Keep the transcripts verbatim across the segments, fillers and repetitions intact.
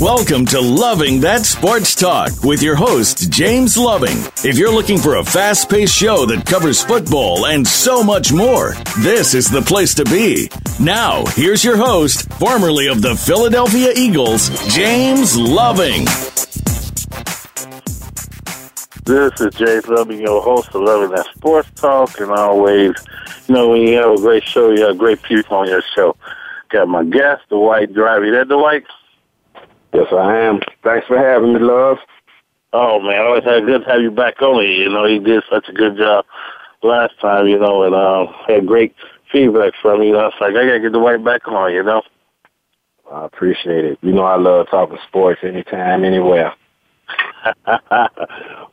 Welcome to Loving That Sports Talk with your host, James Loving. If you're looking for a fast-paced show that covers football and so much more, this is the place to be. Now, here's your host, formerly of the Philadelphia Eagles, James Loving. This is James Loving, your host of Loving That Sports Talk, and always, you know, when you have a great show, you have great people on your show. Got my guest, Dwight Driver. You there, Dwight? Yes, I am. Thanks for having me, love. Oh, man, always had good to have you back on here. You know, you did such a good job last time, you know, and uh, had great feedback from you. I was like, I got to get the Dwight back on, you know. I appreciate it. You know, I love talking sports anytime, anywhere.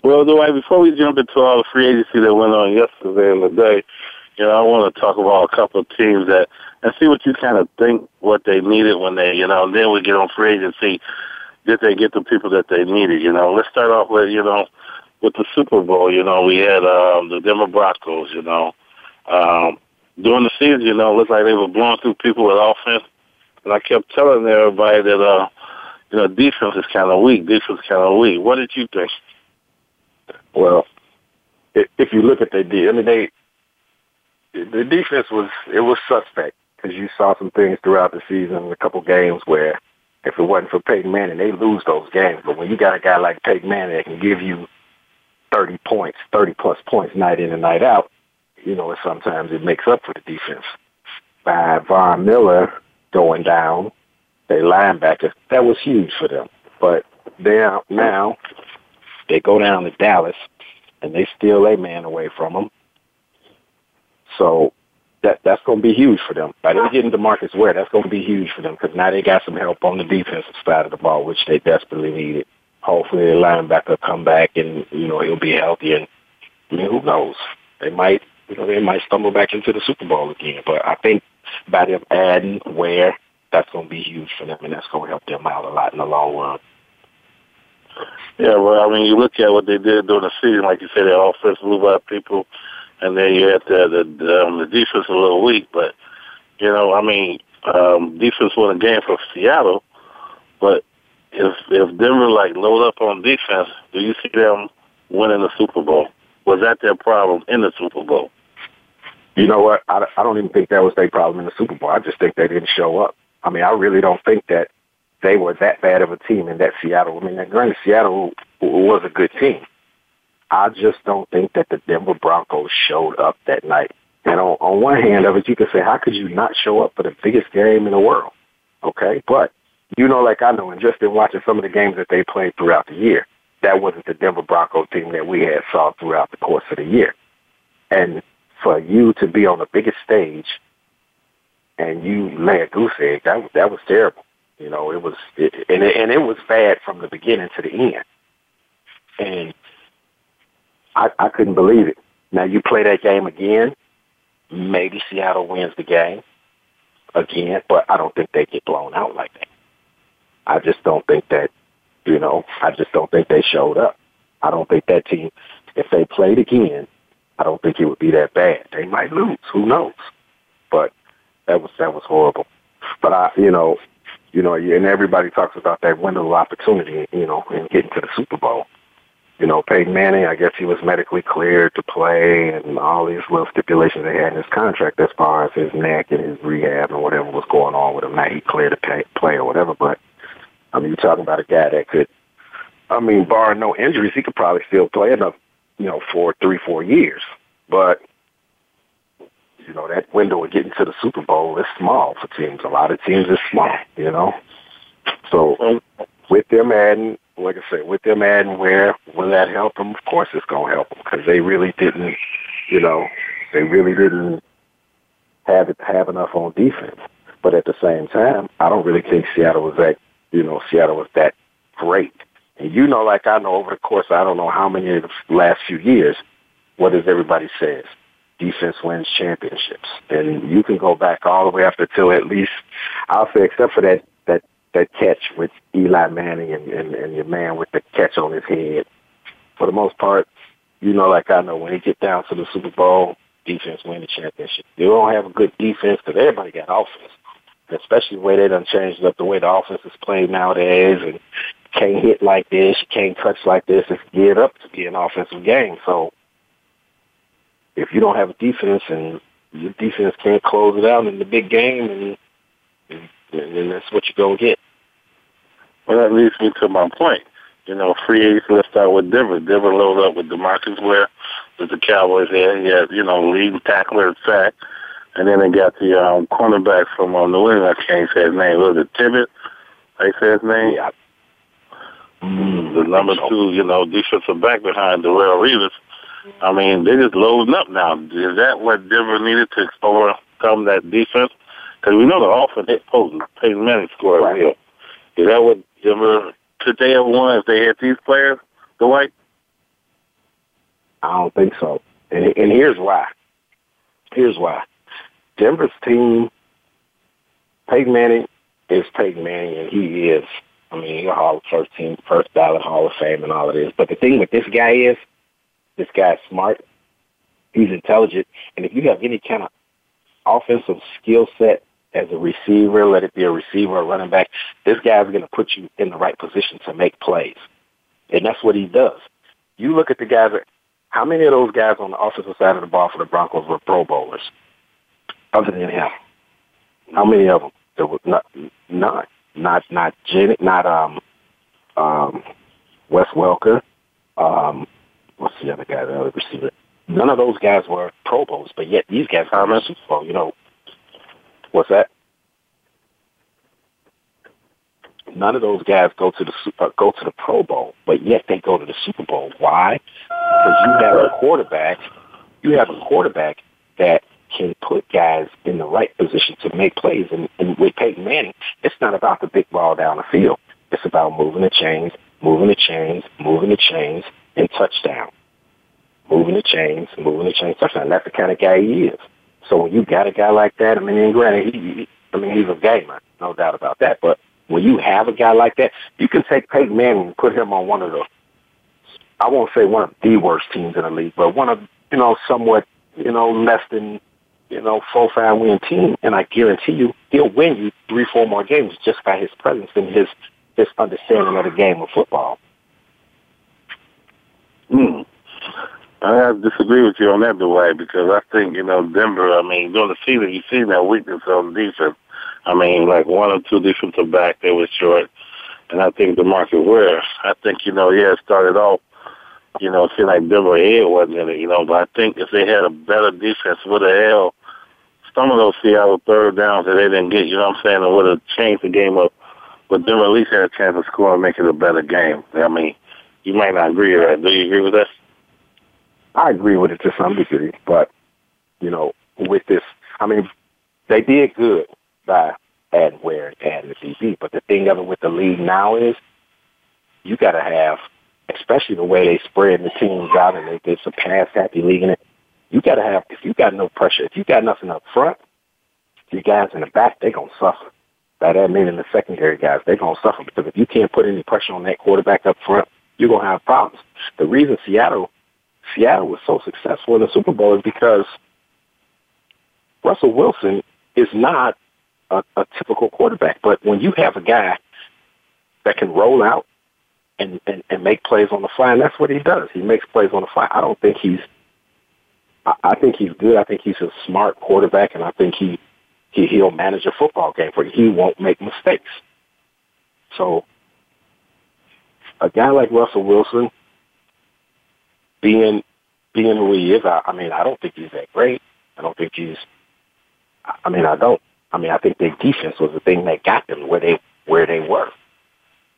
Well, Dwight, before we jump into all the free agency that went on yesterday and today, you know, I want to talk about a couple of teams that, and see what you kind of think what they needed when they, you know, then we get on free agency. Did they get the people that they needed, you know? Let's start off with, you know, with the Super Bowl, you know, we had um, the Denver Broncos, you know. Um, during the season, you know, it looked like they were blowing through people with offense. And I kept telling everybody that, uh, you know, defense is kind of weak. Defense is kind of weak. What did you think? Well, if, if you look at their defense, I mean, they, the defense was, it was suspect. Because you saw some things throughout the season, a couple games where if it wasn't for Peyton Manning, they lose those games. But when you got a guy like Peyton Manning that can give you thirty points, thirty-plus points night in and night out, you know, sometimes it makes up for the defense. By Von Miller going down, their linebacker, that was huge for them. But now, now they go down to Dallas, and they steal a man away from them. So That, that's going to be huge for them. By them getting DeMarcus Ware, that's going to be huge for them because now they got some help on the defensive side of the ball, which they desperately needed. Hopefully the linebacker will come back and, you know, he'll be healthy. And, I mean, who knows? They might, you know, they might stumble back into the Super Bowl again. But I think by them adding Ware, that's going to be huge for them, and that's going to help them out a lot in the long run. Yeah, well, I mean, you look at what they did during the season. Like you said, they offense blew by people. And then you had the, the, the, um, the defense a little weak. But, you know, I mean, um, defense won a game for Seattle. But if if Denver, like, load up on defense, do you see them winning the Super Bowl? Was that their problem in the Super Bowl? You know what? I, I don't even think that was their problem in the Super Bowl. I just think they didn't show up. I mean, I really don't think that they were that bad of a team in that Seattle. I mean, granted, Seattle was a good team. I just don't think that the Denver Broncos showed up that night. And on, on one hand of it, you can say, how could you not show up for the biggest game in the world? Okay, but, you know, like I know, and just in watching some of the games that they played throughout the year, that wasn't the Denver Broncos team that we had saw throughout the course of the year. And for you to be on the biggest stage and you lay a goose egg, that, that was terrible. You know, it was, it, and, it, and it was bad from the beginning to the end. And I, I couldn't believe it. Now, you play that game again, maybe Seattle wins the game again, but I don't think they get blown out like that. I just don't think that, you know, I just don't think they showed up. I don't think that team, if they played again, I don't think it would be that bad. They might lose. Who knows? But that was that was horrible. But, I, you know, you know, and everybody talks about that window of opportunity, you know, and getting to the Super Bowl. You know, Peyton Manning, I guess he was medically cleared to play and all these little stipulations they had in his contract as far as his neck and his rehab and whatever was going on with him. Now he cleared to pay, play or whatever, but, I mean, you're talking about a guy that could, I mean, barring no injuries, he could probably still play another, you know, for three, four years. But, you know, that window of getting to the Super Bowl is small for teams. A lot of teams is small, you know. So with them adding, like I said, with them adding Ware, will that help them? Of course it's going to help them, because they really didn't, you know, they really didn't have it, have enough on defense. But at the same time, I don't really think Seattle was that, you know, Seattle was that great. And you know, like I know over the course, I don't know how many of the last few years, what does everybody says? Defense wins championships. And you can go back all the way up until at least, I'll say, except for that, that, that catch with Eli Manning and, and, and your man with the catch on his head. For the most part, you know, like I know, when they get down to the Super Bowl, defense win the championship. They don't have a good defense because everybody got offense, and especially the way they done changed up the way the offense is playing nowadays, and can't hit like this, you can't touch like this. It's geared up to be an offensive game. So if you don't have a defense and your defense can't close it out in the big game, and then that's what you're going to get. Well, that leads me to my point. You know, free agents, let's start with Denver. Denver loaded up with DeMarcus Ware, with the Cowboys there. He had, you know, lead tackler in sack. And then they got the um, cornerback from uh, New England. I can't say his name. Was it Tibbet? I say his name? Yeah. Mm, the number so. two, you know, defensive back behind Darrelle Revis. I mean, they just loading up now. Is that what Denver needed to overcome that defense? Because we know the offense poses. Peyton Manning scored right here. Is that what Denver could they have won if they had these players, Dwight? I don't think so. And, and here's why. Here's why. Denver's team, Peyton Manning is Peyton Manning, and he is. I mean, he's a Hall of thirteen, first ballot Hall of Fame and all of this. But the thing with this guy is, this guy's smart, he's intelligent, and if you have any kind of offensive skill set as a receiver, let it be a receiver or running back, this guy's going to put you in the right position to make plays. And that's what he does. You look at the guys, how many of those guys on the offensive side of the ball for the Broncos were Pro Bowlers other than him? How many of them? There was not, none. Not, not, Jen, not, um, um, Wes Welker, um, what's the other guy, the other receiver? None of those guys were Pro Bowls, but yet these guys are in the Super Bowl. You know, what's that? None of those guys go to the uh, go to the Pro Bowl, but yet they go to the Super Bowl. Why? Because you have a quarterback. You have a quarterback that can put guys in the right position to make plays. And, and with Peyton Manning, it's not about the big ball down the field. It's about moving the chains, moving the chains, moving the chains, and touchdown. Moving the chains, moving the chains, touchdown. That's the kind of guy he is. So when you got a guy like that, I mean, and granted, he, he, I mean, he's a gamer, no doubt about that. But when you have a guy like that, you can take Peyton Manning and put him on one of the, I won't say one of the worst teams in the league, but one of, you know, somewhat, you know, less than, you know, four, five win team, and I guarantee you he'll win you three, four more games just by his presence and his, his understanding of the game of football. Hmm. I disagree with you on that, Dwight, because I think, you know, Denver, I mean, during the season, you've seen that weakness on defense. I mean, like one or two defensive back, they were short, and I think DeMarcus Ware, I think, you know, yeah, it started off, you know, it seemed like Denver head wasn't in it, you know, but I think if they had a better defense, what the hell, some of those Seattle third downs that they didn't get, you know what I'm saying, it would have changed the game up, but Denver at least had a chance to score and make it a better game. I mean, you might not agree with that. Do you agree with that? I agree with it to some degree, but, you know, with this, I mean, they did good by adding Ware and adding the D B, but the thing of it with the league now is you got to have, especially the way they spread the teams out and they, it's a pass-happy league in it, you got to have, if you got no pressure, if you got nothing up front, you guys in the back, they're going to suffer. By that meaning the secondary guys, they're going to suffer because if you can't put any pressure on that quarterback up front, you're going to have problems. The reason Seattle Seattle was so successful in the Super Bowl is because Russell Wilson is not a, a typical quarterback. But when you have a guy that can roll out and, and, and make plays on the fly, and that's what he does. He makes plays on the fly. I don't think he's I, I think he's good. I think he's a smart quarterback, and I think he, he, he'll manage a football game for you. He won't make mistakes. So a guy like Russell Wilson, Being being who he is, I, I mean, I don't think he's that great. I don't think he's, I mean, I don't. I mean, I think their defense was the thing that got them where they where they were.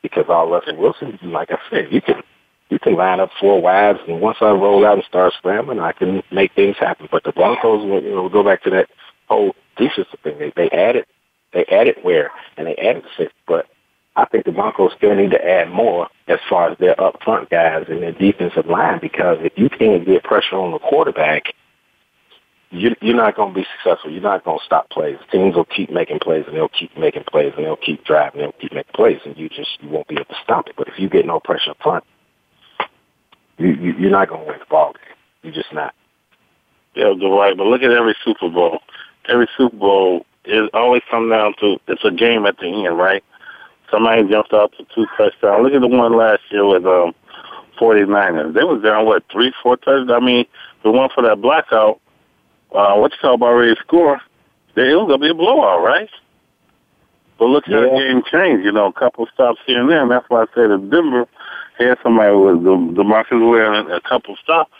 because all Russell Wilson, like I said, you can you can line up four wides, and once I roll out and start scrambling, I can make things happen. But the Broncos, you know, go back to that whole defensive thing. They, they added they added Ware and they added six, but I think the Broncos still need to add more as far as their up front guys and their defensive line, because if you can't get pressure on the quarterback, you, you're not going to be successful. You're not going to stop plays. Teams will keep making plays, and they'll keep making plays, and they'll keep driving, and they'll keep making plays, and you just you won't be able to stop it. But if you get no pressure up front, you, you, you're not going to win the ball game. You're just not. Yeah, Dwight, but look at every Super Bowl. Every Super Bowl, it always comes down to it's a game at the end, right? Somebody jumped out to two touchdowns. Look at the one last year with um, forty-niners. They was down, what, three, four touchdowns? I mean, the one for that blackout, uh, what you call about ready to score, it was going to be a blowout, right? But look at yeah. the game change, you know, a couple stops here and there. And that's why I say to Denver, had somebody with the DeMarcus Ware and a couple stops.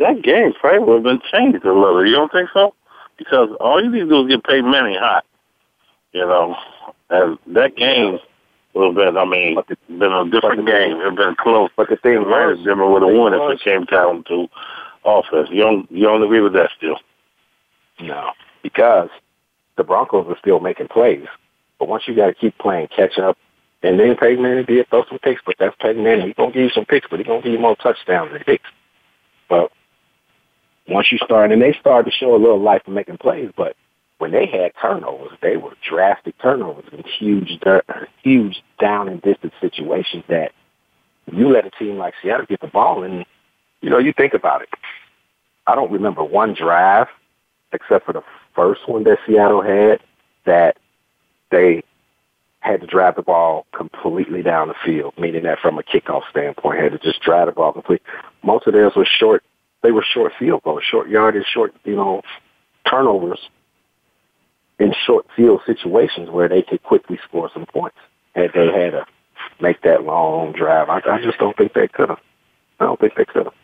That game probably would have been changed a little. You don't think so? Because all you need to do is get Peyton Manning hot, you know. And that game... Well, then, I mean, it's been a different game. It's been close. But the thing was, Denver would have won if it came down to offense. You don't, you don't agree with that still? No, because the Broncos are still making plays. But once you got to keep playing catch-up, and then Peyton Manning did throw some picks, but that's Peyton Manning. He's going to give you some picks, but he's going to give you more touchdowns than picks. But once you start, and they started to show a little life in making plays, but when they had turnovers, they were drastic turnovers in huge, huge down and distance situations that you let a team like Seattle get the ball, and, you know, you think about it. I don't remember one drive, except for the first one that Seattle had, that they had to drive the ball completely down the field, meaning that from a kickoff standpoint, had to just drive the ball completely. Most of theirs were short. They were short field goals, short yardage, short, you know, turnovers in short field situations where they could quickly score some points had they had to make that long drive. I, I just don't think they could have. I don't think they could have.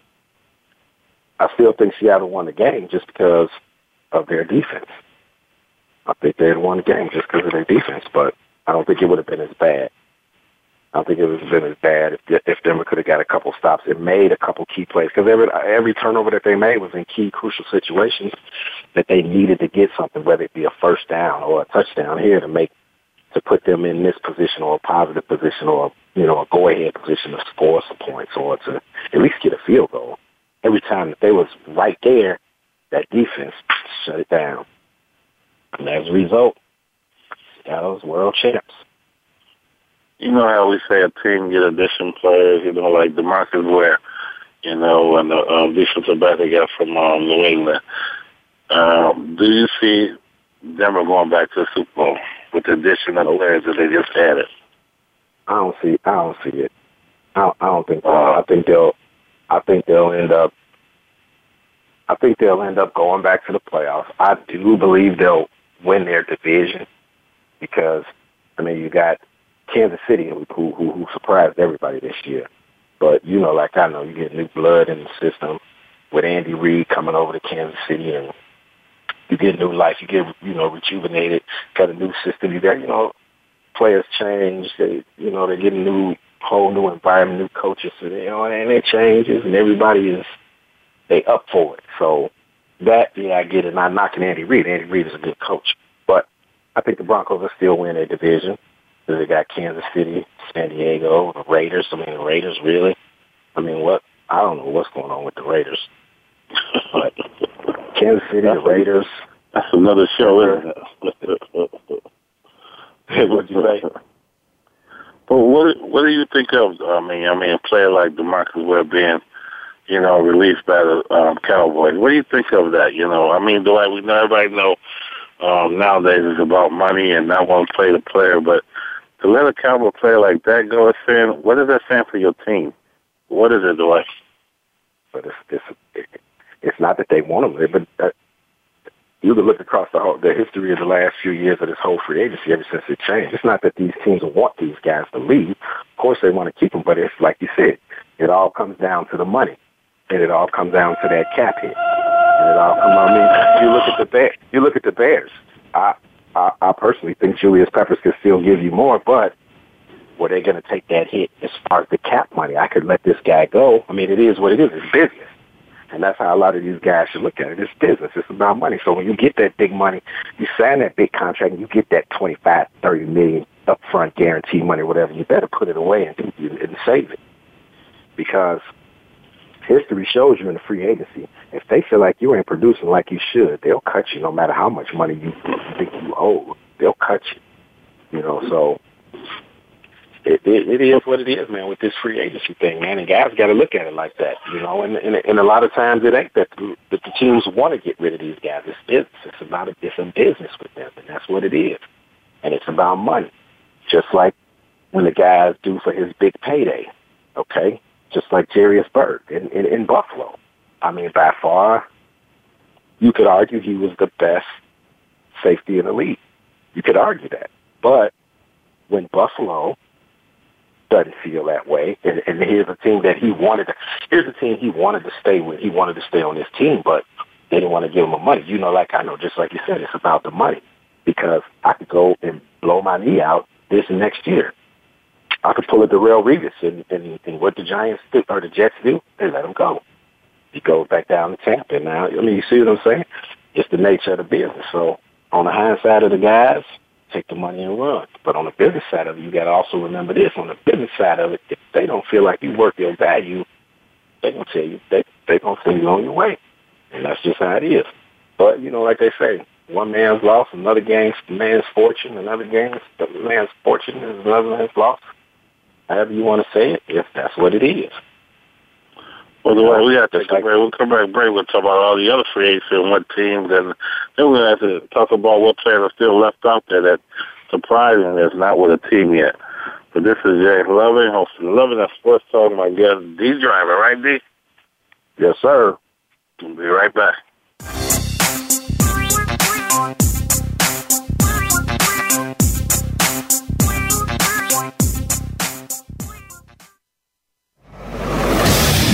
I still think Seattle won the game just because of their defense. I think they had won the game just because of their defense, but I don't think it would have been as bad. I don't think it would have been as bad if, if Denver could have got a couple stops and made a couple key plays, because every, every turnover that they made was in key, crucial situations that they needed to get something, whether it be a first down or a touchdown here to make to put them in this position or a positive position or, you know, a go-ahead position to score some points or to at least get a field goal. Every time that they was right there, that defense shut it down. And as a result, Seattle's world champs. You know how we say a team get addition players, you know, like DeMarcus Ware, you know, and the um, defensive back they got from um, New England. Um, do you see Denver going back to the Super Bowl with the addition of the players that they just added? I don't see. I don't see it. I don't, I don't think. So. Uh, I think they'll. I think they'll end up. I think they'll end up going back to the playoffs. I do believe they'll win their division because, I mean, you got Kansas City, who, who who surprised everybody this year. But, you know, like I know, you get new blood in the system with Andy Reid coming over to Kansas City, and you get new life. You get, you know, rejuvenated, got a new system. You got, you know, players change. They, you know, they get a new, whole new environment, new coaches. So they, you know, and it changes, and everybody is, they up for it. So that, yeah, I get it. Not knocking Andy Reid. Andy Reid is a good coach. But I think the Broncos will still win their division. They got Kansas City, San Diego, the Raiders. I mean, the Raiders, really. I mean, what? I don't know what's going on with the Raiders. But Kansas City, that's the Raiders. A, that's another show, isn't it? What'd you say? But what what do you think of? I mean, I mean, a player like DeMarcus Ware being, you know, released by the um, Cowboys. What do you think of that? You know, I mean, do I? We know everybody know um, nowadays it's about money and not want to play the player, but to let a Cowboy player like that go, it's saying, what is that saying for your team? What is it, Dwight? But it's, it's, it's not that they want him there, but that, you can look across the, whole, the history of the last few years of this whole free agency ever since it changed. It's not that these teams want these guys to leave. Of course they want to keep them, but it's like you said, it all comes down to the money, and it all comes down to that cap hit. And it all comes, I mean, you look at the Bears. You look at the Bears. I, I, I personally think Julius Peppers could still give you more, but were they going to take that hit as far as the cap money? I could let this guy go. I mean, it is what it is. It's business. And that's how a lot of these guys should look at it. It's business. It's about money. So when you get that big money, you sign that big contract, and you get that twenty-five, thirty million upfront guarantee money, whatever, you better put it away and, and save it. Because history shows you in the free agency, if they feel like you ain't producing like you should, they'll cut you no matter how much money you think you owe. They'll cut you. You know, so it, it, it is what it is, man, with this free agency thing, man. And guys got to look at it like that, you know. And, and and a lot of times it ain't that the, that the teams want to get rid of these guys. It's business. It's about a, it's a business with them, and that's what it is. And it's about money, just like when the guy's due for his big payday, okay? Just like Jarius Byrd in, in, in Buffalo. I mean, by far, you could argue he was the best safety in the league. You could argue that. But when Buffalo doesn't feel that way, and, and here's a team that he wanted to, here's a team he wanted to stay with. He wanted to stay on his team, but they didn't want to give him the money. You know, like I know, just like you said, it's about the money. Because I could go and blow my knee out this next year. I could pull a Darrelle Revis, and, and, and what the Giants do, or the Jets do, they let him go. He goes back down to Tampa. Now, I mean, you see what I'm saying? It's the nature of the business. So on the hindsight of the guys, take the money and run. But on the business side of it, you got to also remember this. On the business side of it, if they don't feel like you worth your value, they're going to tell you, they, they're going to send you on your way. And that's just how it is. But, you know, like they say, one man's loss, another man's fortune, another man's fortune is another man's loss. However you want to say it, if that's what it is. Well, the way we got to like, we'll come back and break. We'll talk about all the other free agents and what teams, and then we're going to have to talk about what players are still left out there that surprisingly is not with a team yet. But this is James Loving, host of Loving at Sports Talk. My guest, D Driver, right, D? Yes, sir. We'll be right back.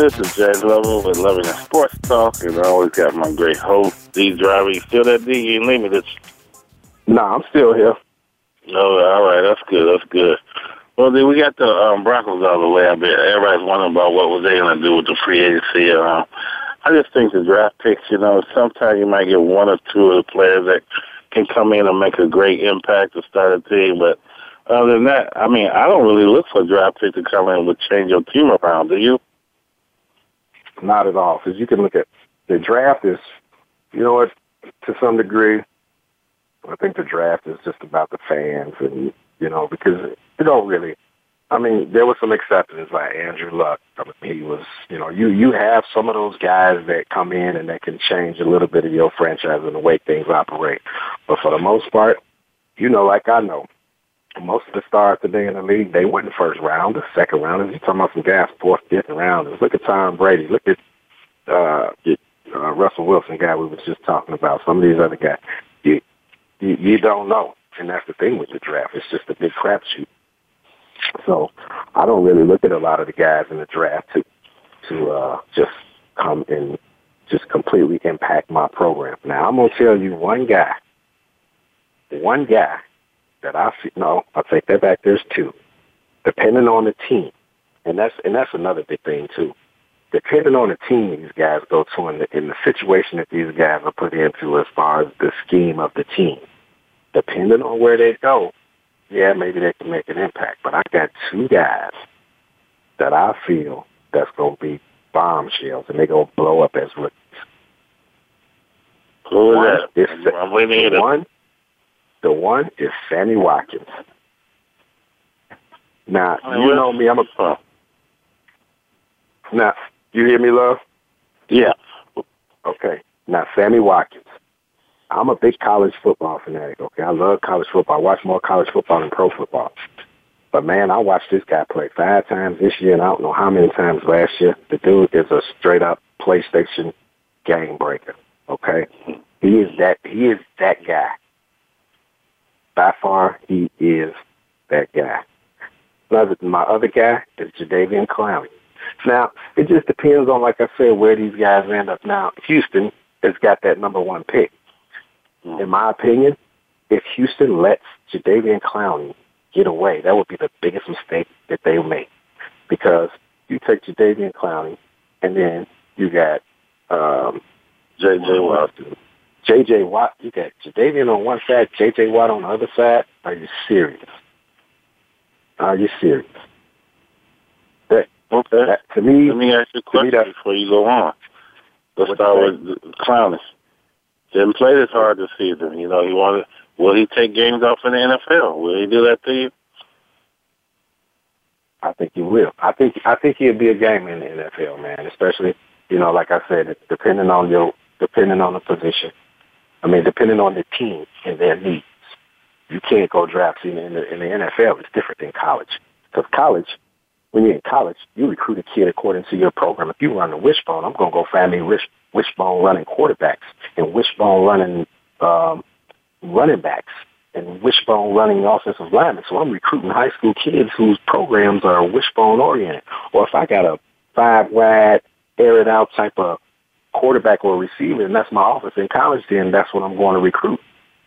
This is James Loving with Loving and Sports Talk, and I always got my great host, D Driver. You still there, D? You ain't leave me, did you? Nah, I'm still here. No, all right, that's good, that's good. Well, then we got the um, Broncos out of the way. I bet everybody's wondering about what was they going to do with the free agency. Um, I just think the draft picks, you know, sometimes you might get one or two of the players that can come in and make a great impact to start a team, but other than that, I mean, I don't really look for a draft pick to come in and change your team around, do you? Not at all, because you can look at the draft is, you know what, to some degree, I think the draft is just about the fans, and you know, because it don't really, I mean, there was some exceptions like Andrew Luck. I mean, he was, you know, you, you have some of those guys that come in and that can change a little bit of your franchise and the way things operate. But for the most part, you know, like I know, most of the stars today in the league, they went in the first round, the second round. If you're talking about some guys, fourth, fifth round, look at Tom Brady. Look at uh, uh, Russell Wilson, guy we was just talking about. Some of these other guys, you, you, you don't know. And that's the thing with the draft. It's just a big crapshoot. So I don't really look at a lot of the guys in the draft to to uh, just come and just completely impact my program. Now, I'm going to tell you one guy, one guy that I see. No, I'll take that back. There's two, depending on the team. And that's and that's another big thing, too. Depending on the team these guys go to and the, and the situation that these guys are put into as far as the scheme of the team. Depending on where they go, yeah, maybe they can make an impact. But I got two guys that I feel that's going to be bombshells, and they're going to blow up as rookies. Who is that? I'm waiting for one. The one is Sammy Watkins. Now, you know me. I'm a pro. Now, you hear me, love? Yeah. Okay. Now, Sammy Watkins. I'm a big college football fanatic, okay? I love college football. I watch more college football than pro football. But, man, I watched this guy play five times this year, and I don't know how many times last year. The dude is a straight-up PlayStation game breaker, okay? He is that, he is that guy. By far, he is that guy. My other guy is Jadeveon Clowney. Now, it just depends on, like I said, where these guys end up. Now, Houston has got that number one pick. In my opinion, if Houston lets Jadeveon Clowney get away, that would be the biggest mistake that they make. Because you take Jadeveon Clowney, and then you got um, J J Watt. J J Watt. You got Jadeveon on one side, J J Watt on the other side. Are you serious? Are you serious? That, okay. That, to me, Let me ask you a question that, before you go on. Let's start with Clowney. Didn't play this hard this season. You know, he wanted, will he take games off in the N F L? Will he do that to you? I think he will. I think I think he'll be a game in the N F L, man, especially, you know, like I said, depending on your depending on the position. I mean, depending on the team and their needs. You can't go draft in the, in the, in the N F L. It's different than college. Because college, when you're in college, you recruit a kid according to your program. If you run the wishbone, I'm going to go find me wishbone. Wishbone running quarterbacks and wishbone running um, running backs and wishbone running offensive linemen. So I'm recruiting high school kids whose programs are wishbone oriented. Or if I got a five wide, air it out type of quarterback or receiver, and that's my office in college, then that's what I'm going to recruit.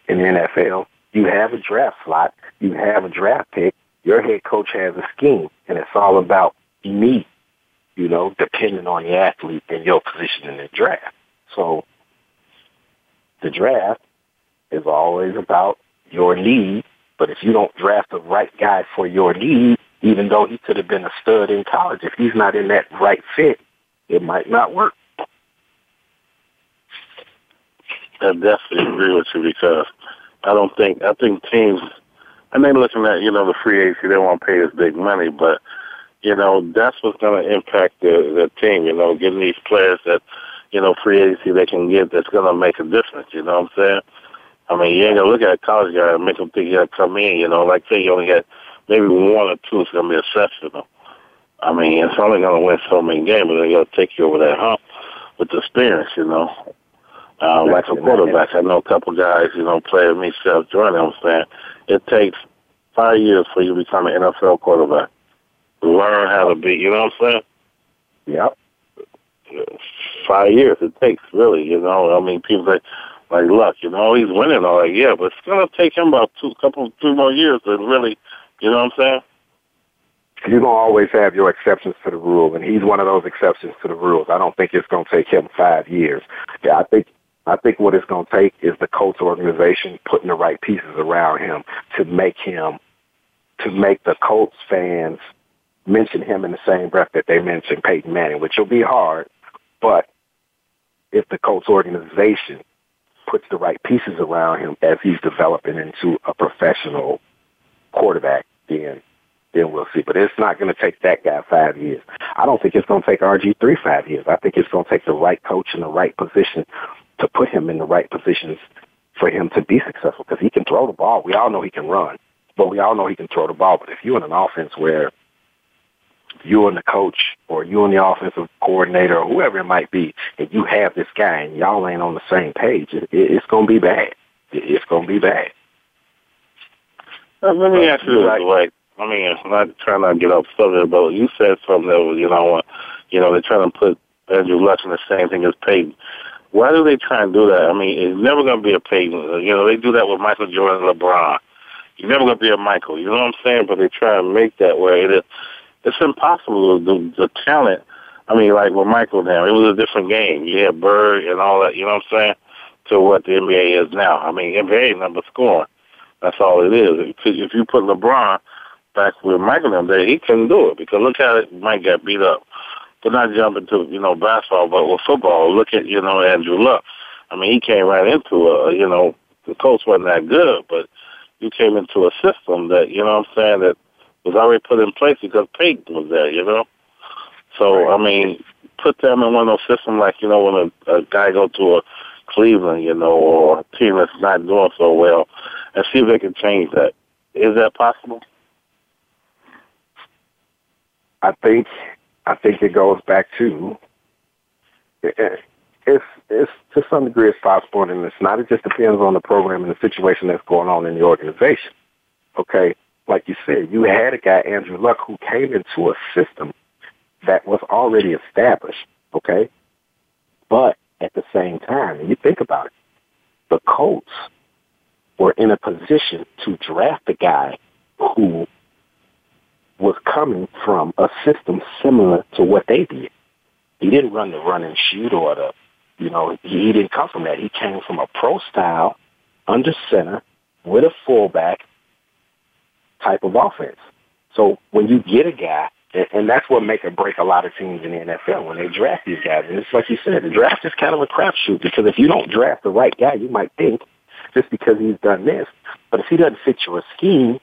In the N F L, you have a draft slot, you have a draft pick, your head coach has a scheme, and it's all about me. You know, depending on the athlete and your position in the draft. So the draft is always about your need, but if you don't draft the right guy for your need, even though he could have been a stud in college, if he's not in that right fit, it might not work. I definitely agree with you because I don't think, I think teams, I mean, looking at, you know, the free agency, they won't pay us big money, but you know, that's what's going to impact the, the team, you know, getting these players that, you know, free agency they can get that's going to make a difference, you know what I'm saying? I mean, you ain't going to look at a college guy and make them think he's going to come in, you know, like say you only got maybe one or two is going to be exceptional. I mean, it's only going to win so many games, but they're going to take you over that hump with the experience, you know. Uh, like a quarterback, I know a couple guys, you know, playing me, Seth Jordan, I'm saying, it takes five years for you to become an N F L quarterback. Learn how to be, you know what I'm saying? Yep, five years it takes, really, you know. I mean, people like, like Luck, you know, he's winning. I'm like, yeah, but it's going to take him about two, couple, three more years to really, you know what I'm saying? You're going to always have your exceptions to the rule, and he's one of those exceptions to the rules. I don't think it's going to take him five years. Yeah, I think I think what it's going to take is the Colts organization putting the right pieces around him to make him, to make the Colts fans mention him in the same breath that they mentioned Peyton Manning, which will be hard. But if the Colts organization puts the right pieces around him as he's developing into a professional quarterback, then then we'll see. But it's not going to take that guy five years. I don't think it's going to take R G three five years. I think it's going to take the right coach in the right position to put him in the right positions for him to be successful, because he can throw the ball. We all know he can run, but we all know he can throw the ball. But if you're in an offense where you and the coach or you and the offensive coordinator or whoever it might be, and you have this guy and y'all ain't on the same page, it, it, it's going to be bad. It, it's going to be bad. Now, let me ask you this, Dwight. I mean, I'm not trying to get up something, but you said something that was, you know, you know, they're trying to put Andrew Luck in the same thing as Peyton. Why do they try and do that? I mean, it's never going to be a Peyton. You know, they do that with Michael Jordan and LeBron. You're never going to be a Michael. You know what I'm saying? But they try and make that where it is. It's impossible. The, the talent, I mean, like with Michael now, it was a different game. You had Bird and all that, you know what I'm saying, to what the N B A is now. I mean, N B A number scoring. That's all it is. If you put LeBron back with Michael in there, he couldn't do it because look how Mike got beat up. But not jumping to, you know, basketball, but with football, look at, you know, Andrew Luck. I mean, he came right into a, you know, the Colts wasn't that good, but you came into a system that, you know what I'm saying, that was already put in place because Peyton was there, you know? So, right. I mean, put them in one of those systems like, you know, when a, a guy go to a Cleveland, you know, or a team that's not doing so well, and see if they can change that. Is that possible? I think I think it goes back to, it, it's, it's to some degree it's possible, and it's not. It just depends on the program and the situation that's going on in the organization, okay? Like you said, you had a guy, Andrew Luck, who came into a system that was already established, okay? But at the same time, and you think about it, the Colts were in a position to draft a guy who was coming from a system similar to what they did. He didn't run the run and shoot or the, you know, he didn't come from that. He came from a pro style, under center, with a fullback, type of offense. So when you get a guy, and, and that's what make or break a lot of teams in the N F L when they draft these guys. And it's like you said, the draft is kind of a crapshoot because if you don't draft the right guy, you might think just because he's done this, but if he doesn't fit your scheme,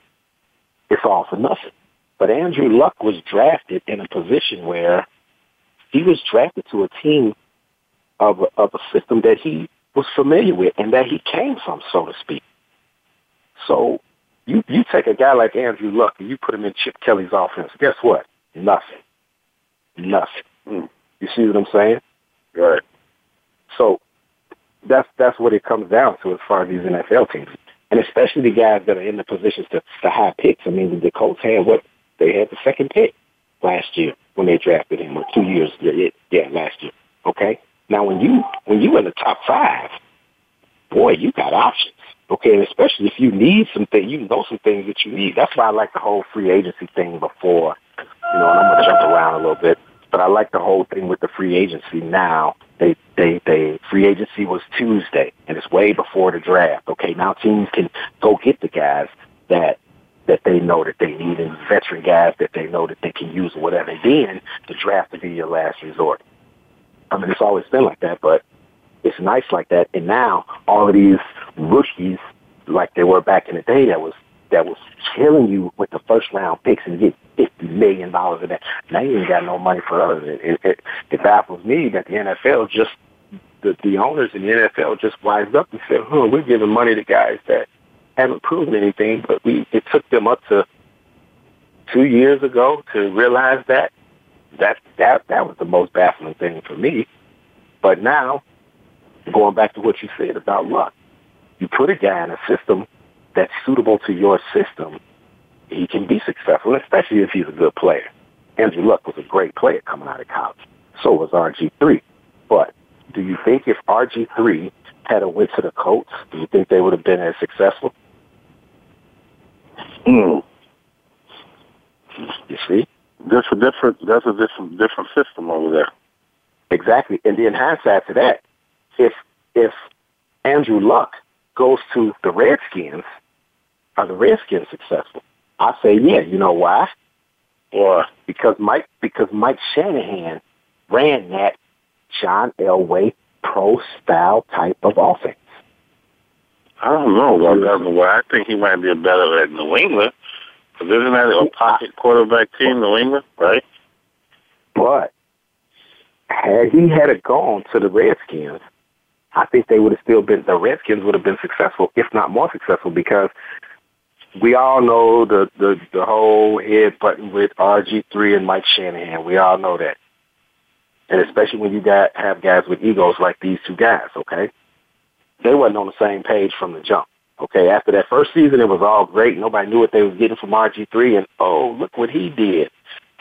it's all for nothing. But Andrew Luck was drafted in a position where he was drafted to a team of a, of a system that he was familiar with and that he came from, so to speak. So You you take a guy like Andrew Luck and you put him in Chip Kelly's offense. Guess what? Nothing. Nothing. Mm. You see what I'm saying? Right. So that's that's what it comes down to as far as these N F L teams, and especially the guys that are in the positions to, to high picks. I mean, the Colts had what they had the second pick last year when they drafted him, or two years yeah last year. Okay. Now when you when you in the top five, boy, you got options. Okay, and especially if you need something, you know some things that you need. That's why I like the whole free agency thing before, you know, and I'm going to jump around a little bit, but I like the whole thing with the free agency now. They, they, they, free agency was Tuesday, and it's way before the draft. Okay, now teams can go get the guys that that they know that they need and veteran guys that they know that they can use or whatever. And then the draft will be your last resort. I mean, it's always been like that, but it's nice like that. And now all of these rookies, like they were back in the day, that was that was killing you with the first round picks and get fifty million dollars of that. Now you ain't got no money for others. It, it, it, it baffles me that the N F L just, the, the owners in the N F L just wised up and said, huh, we're giving money to guys that haven't proven anything, but we it took them up to two years ago to realize that. That, that, that was the most baffling thing for me. But now, going back to what you said about Luck, you put a guy in a system that's suitable to your system, he can be successful, especially if he's a good player. Andrew Luck was a great player coming out of college. So was R G three. But do you think if R G three had a went to the Colts, do you think they would have been as successful? Mm. You see? That's a different that's a different different system over there. Exactly. And then hindsight to that, if if Andrew Luck goes to the Redskins, are the Redskins successful? I say yeah. You know why? Why? Because Mike because Mike Shanahan ran that John Elway pro style type of offense. I don't know about that, but I think he might be better at New England. Because isn't that a pocket quarterback team, New England, right? But had he had it gone to the Redskins, I think they would have still been, the Redskins would have been successful, if not more successful, because we all know the, the, the whole head button with R G three and Mike Shanahan. We all know that. And especially when you got, have guys with egos like these two guys, okay? They wasn't on the same page from the jump. Okay, after that first season, it was all great. Nobody knew what they was getting from R G three, and, oh, look what he did.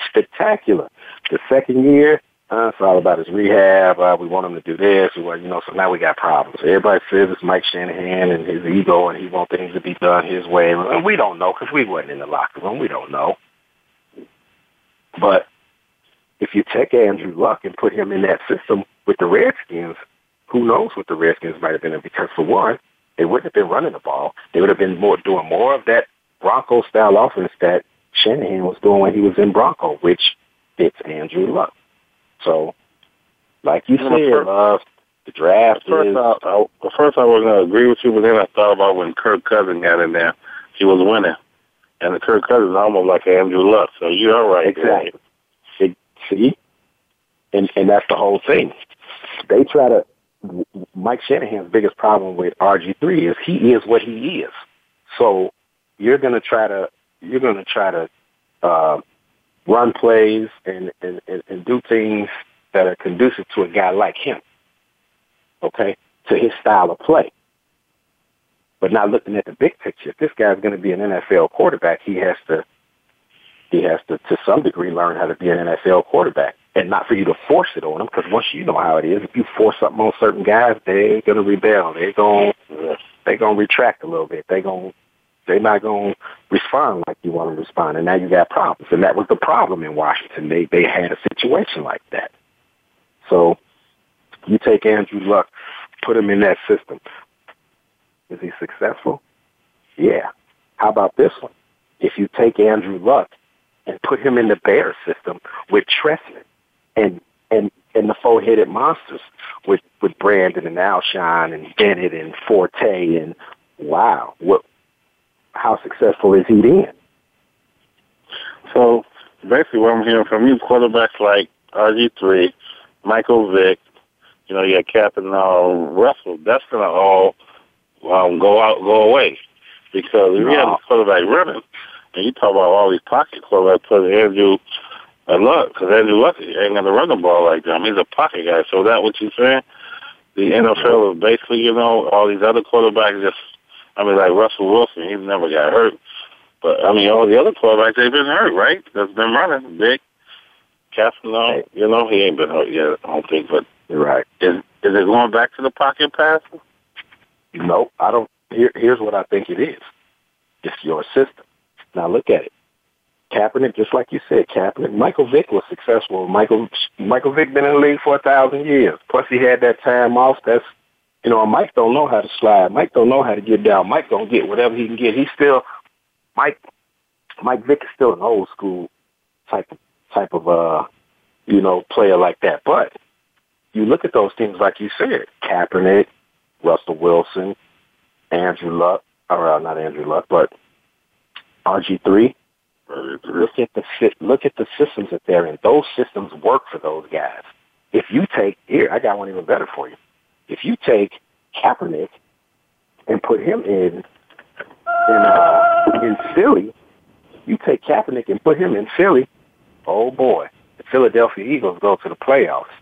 Spectacular. The second year, uh, it's all about his rehab. Uh, we want him to do this. Well, you know, so now we got problems. Everybody says it's Mike Shanahan and his ego, and he wants things to be done his way. And we don't know because we wasn't in the locker room. We don't know. But if you take Andrew Luck and put him in that system with the Redskins, who knows what the Redskins might have been in, because, for one, they wouldn't have been running the ball. They would have been more doing more of that Bronco-style offense that Shanahan was doing when he was in Bronco, which fits Andrew Luck. So, like you said, first, uh, the draft at first is... I, I, at first, I was going to agree with you, but then I thought about when Kirk Cousins got in there. He was winning. And the Kirk Cousins is almost like Andrew Luck, so you're all right. Exactly. It, see? And, and that's the whole thing. They try to... Mike Shanahan's biggest problem with R G three is he is what he is. So you're gonna try to you're gonna try to uh, run plays and, and, and, and do things that are conducive to a guy like him. Okay, to his style of play. But not looking at the big picture. If this guy's gonna be an N F L quarterback, he has to he has to to some degree learn how to be an N F L quarterback. And not for you to force it on them, because once you know how it is, if you force something on certain guys, they're gonna rebel. They're gonna they're gonna retract a little bit. They gonna they're not gonna respond like you want them to respond. And now you got problems. And that was the problem in Washington. They they had a situation like that. So you take Andrew Luck, put him in that system. Is he successful? Yeah. How about this one? If you take Andrew Luck and put him in the Bears system with Tressman, And, and and the four-headed monsters with, with Brandon and Alshon and Bennett and Forte, and wow, what? How successful is he then? So basically what I'm hearing from you, quarterbacks like R G three, Michael Vick, you know, you got Captain Russell, that's going to all um, go out, go away. Because if no. you have a quarterback running, and you talk about all these pocket quarterbacks, players, Andrew I love because Andrew Luck ain't going to run the ball like them. He's a pocket guy. So that what you're saying? The N F L is basically, you know, all these other quarterbacks just, I mean, like Russell Wilson, he's never got hurt. But, I mean, all the other quarterbacks, they've been hurt, right? That's been running. Dick, Castellano, you know, he ain't been hurt yet, I don't think. But you're right. Is, is it going back to the pocket passing? No, I don't. Here, here's what I think it is. It's your system. Now look at it. Kaepernick, just like you said, Kaepernick. Michael Vick was successful. Michael Michael Vick been in the league for a thousand years. Plus, he had that time off. That's, you know, Mike don't know how to slide. Mike don't know how to get down. Mike don't get whatever he can get. He's still Mike. Mike Vick is still an old school type of, type of uh, you know, player like that. But you look at those teams like you said, Kaepernick, Russell Wilson, Andrew Luck, or uh, not Andrew Luck, but R G three. Look at the look at the systems that they're in. Those systems work for those guys. If you take here, I got one even better for you. If you take Kaepernick and put him in in uh, in Philly, you take Kaepernick and put him in Philly. Oh boy, the Philadelphia Eagles go to the playoffs.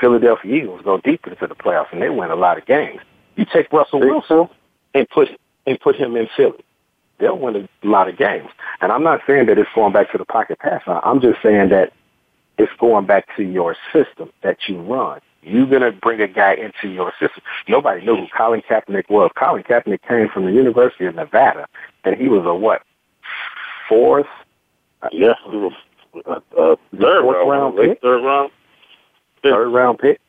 Philadelphia Eagles go deep into the playoffs, and they win a lot of games. You take Russell Wilson and put and put him in Philly. They'll win a lot of games. And I'm not saying that it's going back to the pocket pass. I'm just saying that It's going back to your system that you run. You're going to bring a guy into your system. Nobody knew who Colin Kaepernick was. Colin Kaepernick came from the University of Nevada, and he was a what? Fourth? Yeah, he was a third round pick. Third round pick. Third round pick.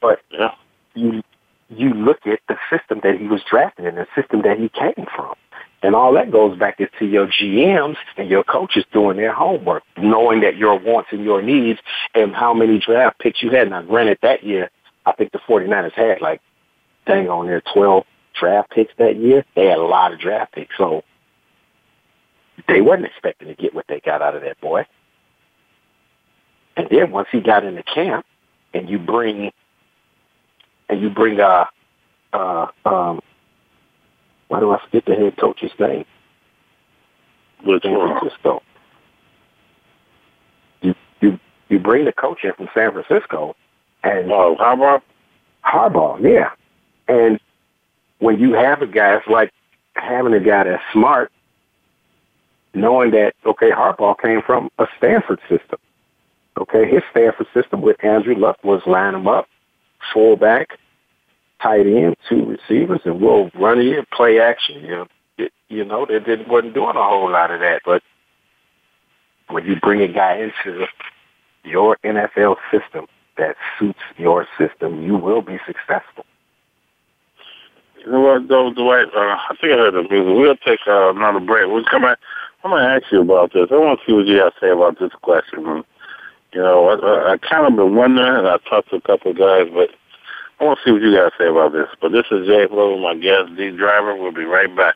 But yeah. you you look at the system that he was drafted in, the system that he came from. And all that goes back to your G Ms and your coaches doing their homework, knowing that your wants and your needs and how many draft picks you had. Now, granted, that year, I think the 49ers had, like, dang on their twelve draft picks that year. They had a lot of draft picks, so they wasn't expecting to get what they got out of that boy. And then once he got into camp and you bring and you bring uh, uh, um, why do I forget the head coach's name? Which one? Francisco. You, you, you bring the coach in from San Francisco. and Oh, Harbaugh? Harbaugh, yeah. And when you have a guy, it's like having a guy that's smart, knowing that, okay, Harbaugh came from a Stanford system. Okay, his Stanford system with Andrew Luck was line him up, fullback, tight end, two receivers, and we'll run it in play action. You know, you know they didn't, wasn't doing a whole lot of that. But when you bring a guy into your N F L system that suits your system, you will be successful. You know what, though, Dwight? Uh, I think I heard the music. We'll take uh, another break. We'll come back. I'm going to ask you about this. I want to see what you have to say about this question. You know, I, I, I kind of been wondering, and I talked to a couple of guys, but I want to see what you got to say about this. But this is Jay Flo, my guest, D Driver. We'll be right back.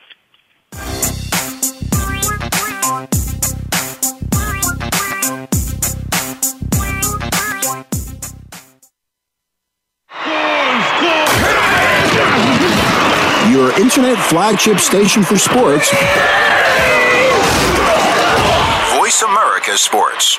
Your internet flagship station for sports. Voice America Sports.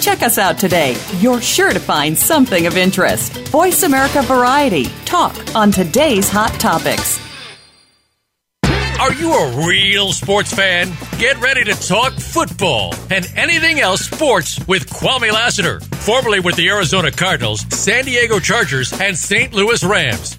Check us out today. You're sure to find something of interest. Voice America Variety. Talk on today's hot topics. Are you a real sports fan? Get ready to talk football and anything else sports with Kwame Lassiter, formerly with the Arizona Cardinals, San Diego Chargers, and Saint Louis Rams.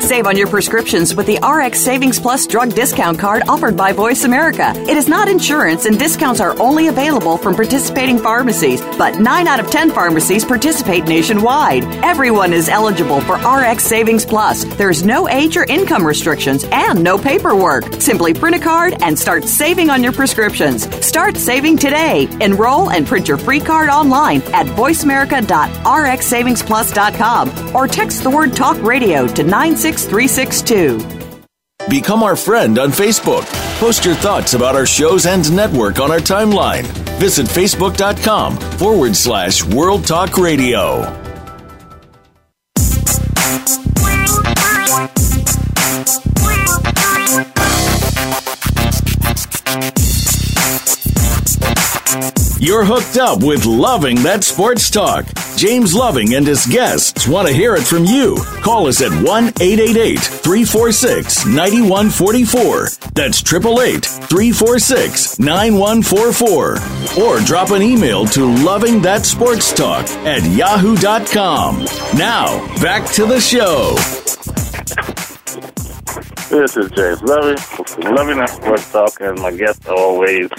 Save on your prescriptions with the R X Savings Plus drug discount card offered by Voice America. It is not insurance, and discounts are only available from participating pharmacies, but nine out of ten pharmacies participate nationwide. Everyone is eligible for R X Savings Plus. There's no age or income restrictions and no paperwork. Simply print a card and start saving on your prescriptions. Start saving today. Enroll and print your free card online at voice america dot r x savings plus dot com or text the word Talk Radio to nine six three six two. Become our friend on Facebook. Post your thoughts about our shows and network on our timeline. Visit facebook.com forward slash World Talk Radio. You're hooked up with Loving That Sports Talk. James Loving and his guests want to hear it from you. Call us at one eight eight eight, three four six, nine one four four. That's eight eight eight, three four six, nine one four four. Or drop an email to lovingthatsportstalk at yahoo dot com. Now, back to the show. This is James Loving, Loving That Sports Talk, and my guest always,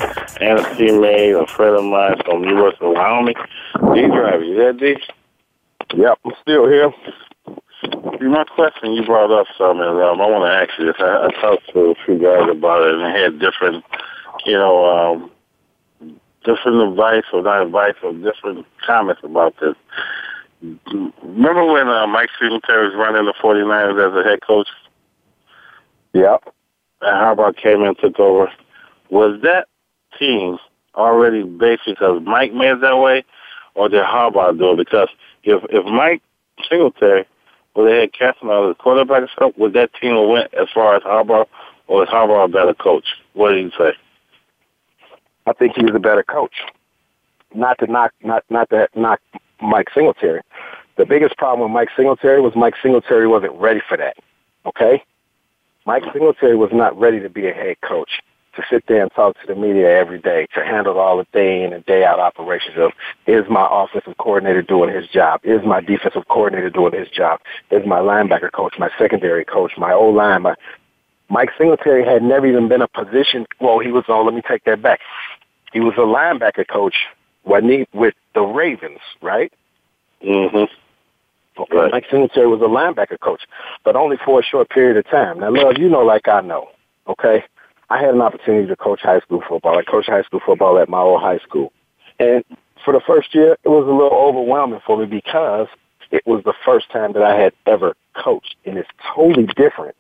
Anna C. May, a friend of mine from U S Wyoming. D Driver, you there, D? Yep, I'm still here. My question, you brought up something. Um, I want to ask you this. I, I talked to a few guys about it, and they had different, you know, um, different advice or not advice or different comments about this. Remember when uh, Mike Singletary was running the forty-niners as a head coach? Yeah. And Harbaugh came in and took over. Was that team already based because Mike made it that way, or did Harbaugh do it? Because if, if Mike Singletary Well, they had Kaepernick out as quarterback or something. Would that team have went as far as Harbaugh, or is Harbaugh a better coach? What do you say? I think he was a better coach. Not to knock, not not to knock Mike Singletary. The biggest problem with Mike Singletary was Mike Singletary wasn't ready for that. Okay, Mike Singletary was not ready to be a head coach, to sit there and talk to the media every day, to handle all the day in and day out operations of, is my offensive coordinator doing his job? Is my defensive coordinator doing his job? Is my linebacker coach, my secondary coach, my O-line? My... Mike Singletary had never even been a position. Well, he was, oh, let me take that back. He was a linebacker coach when he, with the Ravens, right? Mm-hmm. Okay. Right. Mike Singletary was a linebacker coach, but only for a short period of time. Now, Love, you know like I know, okay? I had an opportunity to coach high school football. I coached high school football at my old high school. And for the first year, it was a little overwhelming for me because it was the first time that I had ever coached. And it's totally different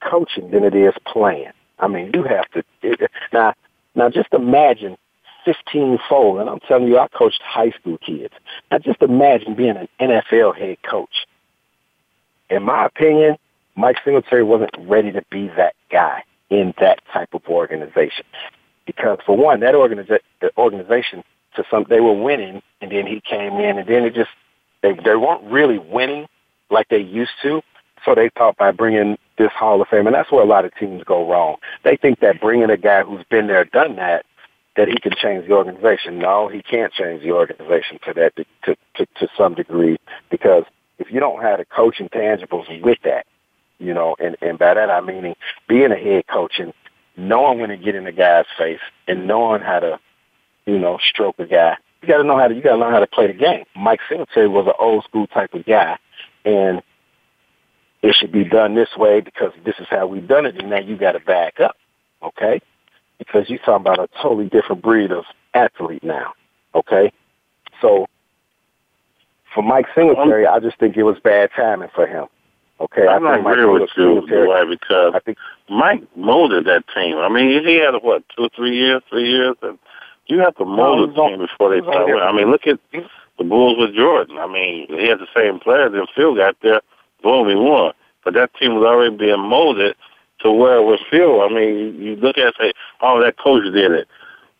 coaching than it is playing. I mean, you have to it, – now, now just imagine fifteen-fold, and I'm telling you, I coached high school kids. Now just imagine being an N F L head coach. In my opinion, Mike Singletary wasn't ready to be that guy in that type of organization. Because, for one, that organiza- the organization, to some, they were winning, and then he came in, and then it just, they, they weren't really winning like they used to, so they thought by bringing this Hall of Fame, and that's where a lot of teams go wrong. They think that bringing a guy who's been there, done that, that he can change the organization. No, he can't change the organization to that, to, to, to, to some degree, because if you don't have the coaching tangibles with that, you know, and, and by that I mean being a head coach and knowing when to get in a guy's face and knowing how to, you know, stroke a guy. You got to know how to. You got to learn how to play the game. Mike Singletary was an old school type of guy, and it should be done this way because this is how we've done it. And now you got to back up, okay? Because you're talking about a totally different breed of athlete now, okay? So for Mike Singletary, I just think it was bad timing for him. Okay, I'm not agreeing with you, Dwight, because I think Mike molded that team. I mean, he had, what, two, three years, three years? And you have to mold no, a team before they start winning. I mean, look at the Bulls with Jordan. I mean, he had the same players, and Phil got there, boom, he won. But that team was already being molded to where with Phil, I mean, you look at it and say, oh, that coach did it.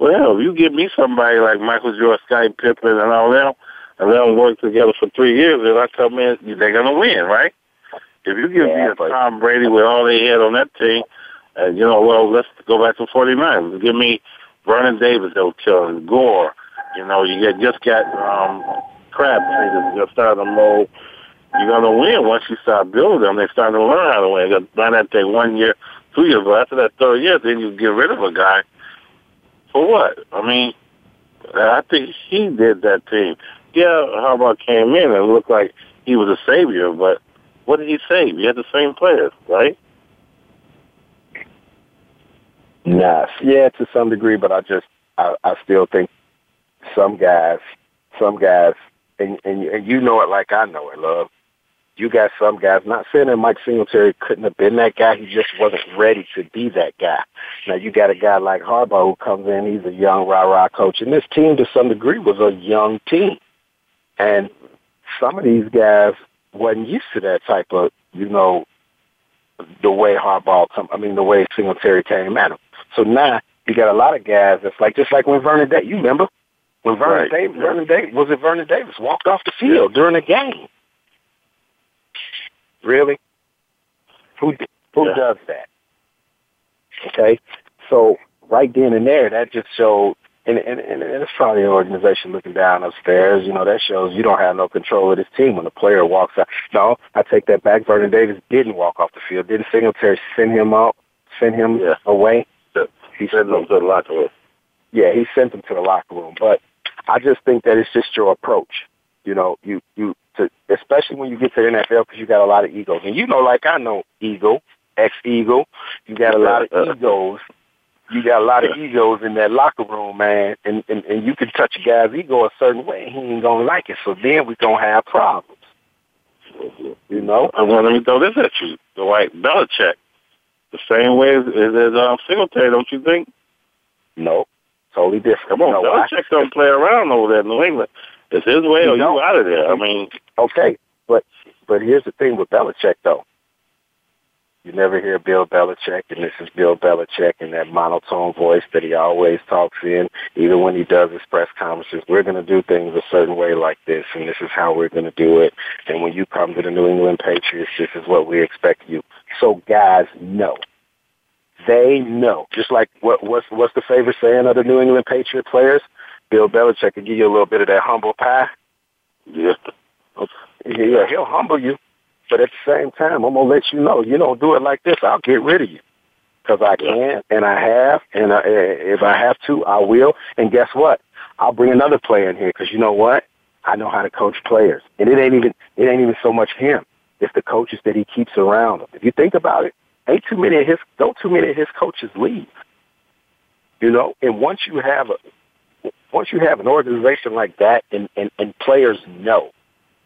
Well, if you give me somebody like Michael Jordan, Scottie Pippen, and all them, and let them work together for three years, if I come in, they're going to win, right? If you give yeah, me a but, Tom Brady with all they had on that team, and, you know, well, let's go back to forty-nine. Give me Vernon Davis, that was killing Gore. You know, you get, just got um, Crabtree that's starting to mold. You're going to win once you start building them. They're starting to learn how to win. You're going to take one year, two years. But after that third year, then you get rid of a guy. For what? I mean, I think he did that team. Yeah, Harbaugh came in and looked like he was a savior, but what did he say? You had the same players, right? Nah, yeah, to some degree, but I just, I, I still think some guys, some guys, and, and and you know it like I know it, Love. You got some guys, not saying that Mike Singletary couldn't have been that guy, he just wasn't ready to be that guy. Now, you got a guy like Harbaugh who comes in, he's a young rah-rah coach, and this team, to some degree, was a young team. And some of these guys wasn't used to that type of, you know, the way Harbaugh come, I mean, the way Singletary came at him. So now you got a lot of guys that's like, just like when Vernon Davis, you remember? When Vernon right. Davis, yeah. Vernon Davis, was it Vernon Davis, walked off the field yeah. during a game. Really? Who who yeah. does that? Okay? So right then and there, that just showed, And, and, and it's probably an organization looking down upstairs. You know, that shows you don't have no control of this team when the player walks out. No, I take that back. Vernon Davis didn't walk off the field. Didn't Singletary send him out, send him yeah. away? Yeah. He sent him to the locker room. Yeah, he sent him to the locker room. But I just think that it's just your approach. You know, you, you to, especially when you get to the N F L, because you got a lot of egos. And you know, like I know, Eagle, ex-Eagle, you got a lot of egos. You got a lot of egos in that locker room, man, and, and, and you can touch a guy's ego a certain way, and he ain't going to like it. So then we're going to have problems, you know? And well, let me throw this at you, Dwight Belichick. The same way as, as uh, Singletary, don't you think? No, totally different. Come on, no, Belichick I, don't play around over there in New England. It's his way or don't. You out of there. I mean, okay, but but here's the thing with Belichick, though. You never hear Bill Belichick, and this is Bill Belichick in that monotone voice that he always talks in, even when he does his press conferences. We're going to do things a certain way like this, and this is how we're going to do it. And when you come to the New England Patriots, this is what we expect you. So guys know. They know. Just like what what's, what's the favorite saying of the New England Patriot players? Bill Belichick can give you a little bit of that humble pie. Yeah. Yeah, he'll humble you. But at the same time, I'm going to let you know, you don't do it like this, I'll get rid of you. Because I can, and I have, and I, if I have to, I will. And guess what? I'll bring another player in here, because you know what? I know how to coach players. And it ain't even it ain't even so much him. It's the coaches that he keeps around him. If you think about it, ain't too many of his, don't too many of his coaches leave. You know? And once you have a, once you have an organization like that, and, and, and players know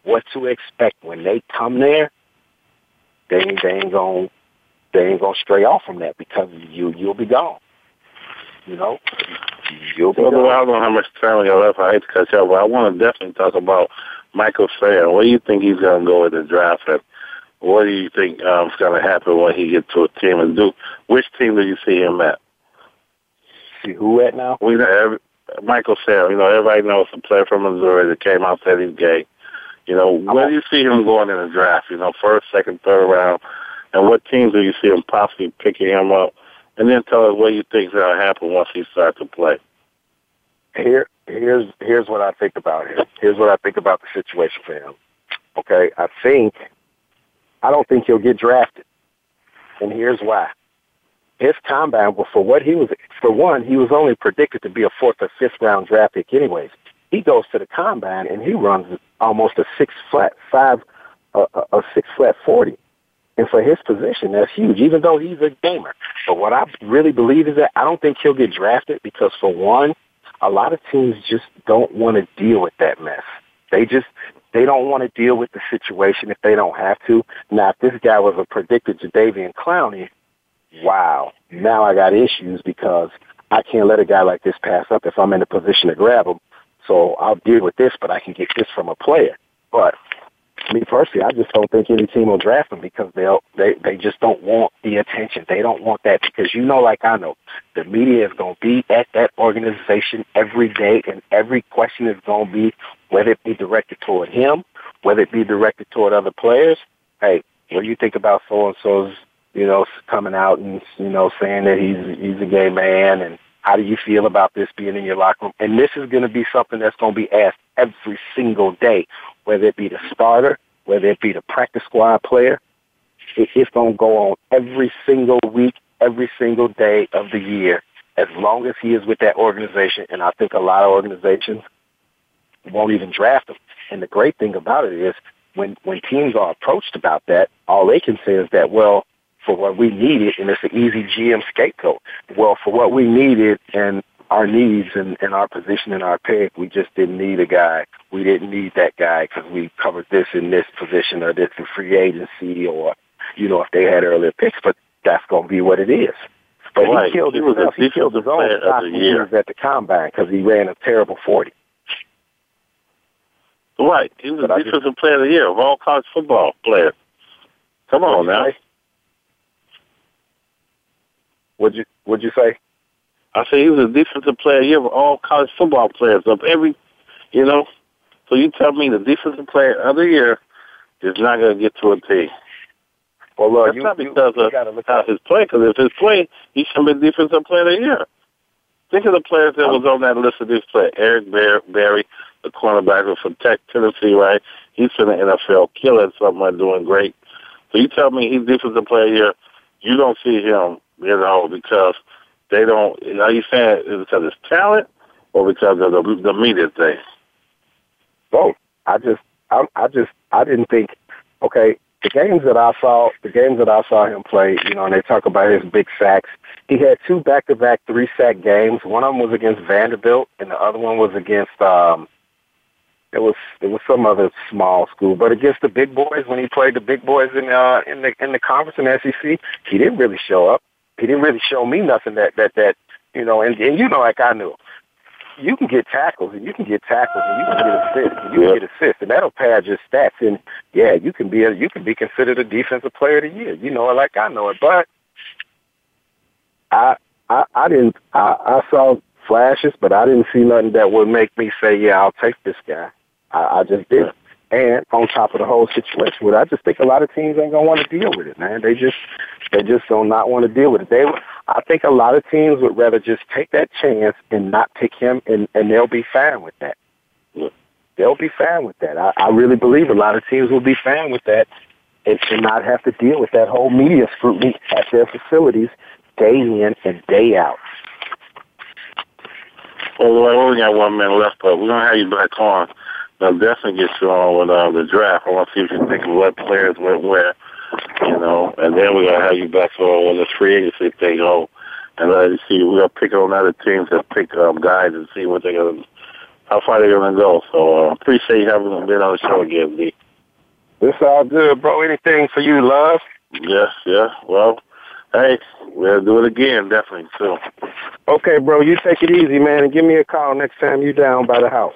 what to expect when they come there, they ain't, they ain't gonna they ain't gonna stray off from that, because you you'll be gone. You know, you'll be well, gone. I don't know how much time we got left. I hate to cut you off, but I want to definitely talk about Michael Sam. Where do you think he's gonna go with the draft? And what do you think um, is gonna happen when he gets to a team? And do which team do you see him at? See who at now? We know every, Michael Sam. You know, everybody knows the player from Missouri that came out said he's gay. You know, where do you see him going in the draft? You know, first, second, third round, and what teams do you see him possibly picking him up? And then tell us what you think is going to happen once he starts to play. Here, here's here's what I think about him. Here's what I think about the situation for him. Okay, I think I don't think he'll get drafted, and here's why. His combine, well, for what he was, for one, he was only predicted to be a fourth or fifth round draft pick, anyways. He goes to the combine and he runs almost a six flat five, uh, a six flat forty, and for his position, that's huge. Even though he's a gamer, but what I really believe is that I don't think he'll get drafted, because for one, a lot of teams just don't want to deal with that mess. They just they don't want to deal with the situation if they don't have to. Now, if this guy was a predicted Jadeveon Clowney, wow, now I got issues, because I can't let a guy like this pass up if I'm in a position to grab him. So I'll deal with this, but I can get this from a player. But me personally, I just don't think any team will draft him, because they'll, they they just don't want the attention. They don't want that, because you know, like I know, the media is going to be at that organization every day, and every question is going to be, whether it be directed toward him, whether it be directed toward other players. Hey, what do you think about so-and-so's, you know, coming out and, you know, saying that he's he's a gay man, and how do you feel about this being in your locker room? And this is going to be something that's going to be asked every single day, whether it be the starter, whether it be the practice squad player. It's going to go on every single week, every single day of the year, as long as he is with that organization. And I think a lot of organizations won't even draft him. And the great thing about it is, when, when teams are approached about that, all they can say is that, well, for what we needed, and it's an easy G M scapegoat. Well, for what we needed and our needs and, and our position and our pick, we just didn't need a guy. We didn't need that guy because we covered this in this position or this in free agency, or, you know, if they had earlier picks, but that's going to be what it is. But right. he killed he himself. He killed his own stock when he was at the combine because he ran a terrible forty. Right. He was a defensive player of the year, of all college football players. Come on now. Right? What'd you, what'd you say? I said he was a defensive player of the year of all college football players of every, you know. So you tell me the defensive player of the year is not going to get to a T. Well, look, that's you, not because you, you of how his play, because if his play, he should be defensive player of the year. Think of the players that was on that list of this play. Eric Berry, the cornerback from Tech, Tennessee, right? He's in the N F L, killing something, doing great. So you tell me he's defensive player of the year. You don't see him. You know, because they don't, are you saying it's because it's talent or because of the, the media thing? Both. I just, I, I just I didn't think, okay, the games that I saw, the games that I saw him play, you know, and they talk about his big sacks. He had two back-to-back three-sack games. One of them was against Vanderbilt, and the other one was against um, it was it was some other small school. But against the big boys, when he played the big boys in uh, in the in the conference in the S E C, he didn't really show up. He didn't really show me nothing that that that you know. And, and you know, like I knew, you can get tackles, and you can get tackles, and you can get assists, and you can get assists, and that'll pad your stats. And yeah, you can be a, you can be considered a defensive player of the year. You know it, like I know it, but. I, I I didn't I, I saw flashes, but I didn't see nothing that would make me say, yeah, I'll take this guy. I, I just didn't. And on top of the whole situation, with I just think a lot of teams ain't gonna want to deal with it, man. They just they just do not want to deal with it. They I think a lot of teams would rather just take that chance and not pick him, and, and they'll be fine with that. Yeah. They'll be fine with that. I, I really believe a lot of teams will be fine with that and should not have to deal with that whole media scrutiny at their facilities. Day in and day out. Well, Lloyd, we only got one minute left, but we're going to have you back on. I'll definitely get you on with uh, the draft. I want to see what you think of what players went where, you know, and then we're going to have you back on when the free agency thing goes. And let you see, we're going to pick on other teams that pick um, guys and see what they're going to, how far they're going to go. So I uh, appreciate you having been on the show again, D. It's all good, bro. Anything for you, love? Yes, yes. Well, hey, we'll do it again, definitely, too. Okay, bro, you take it easy, man, and give me a call next time you down by the house.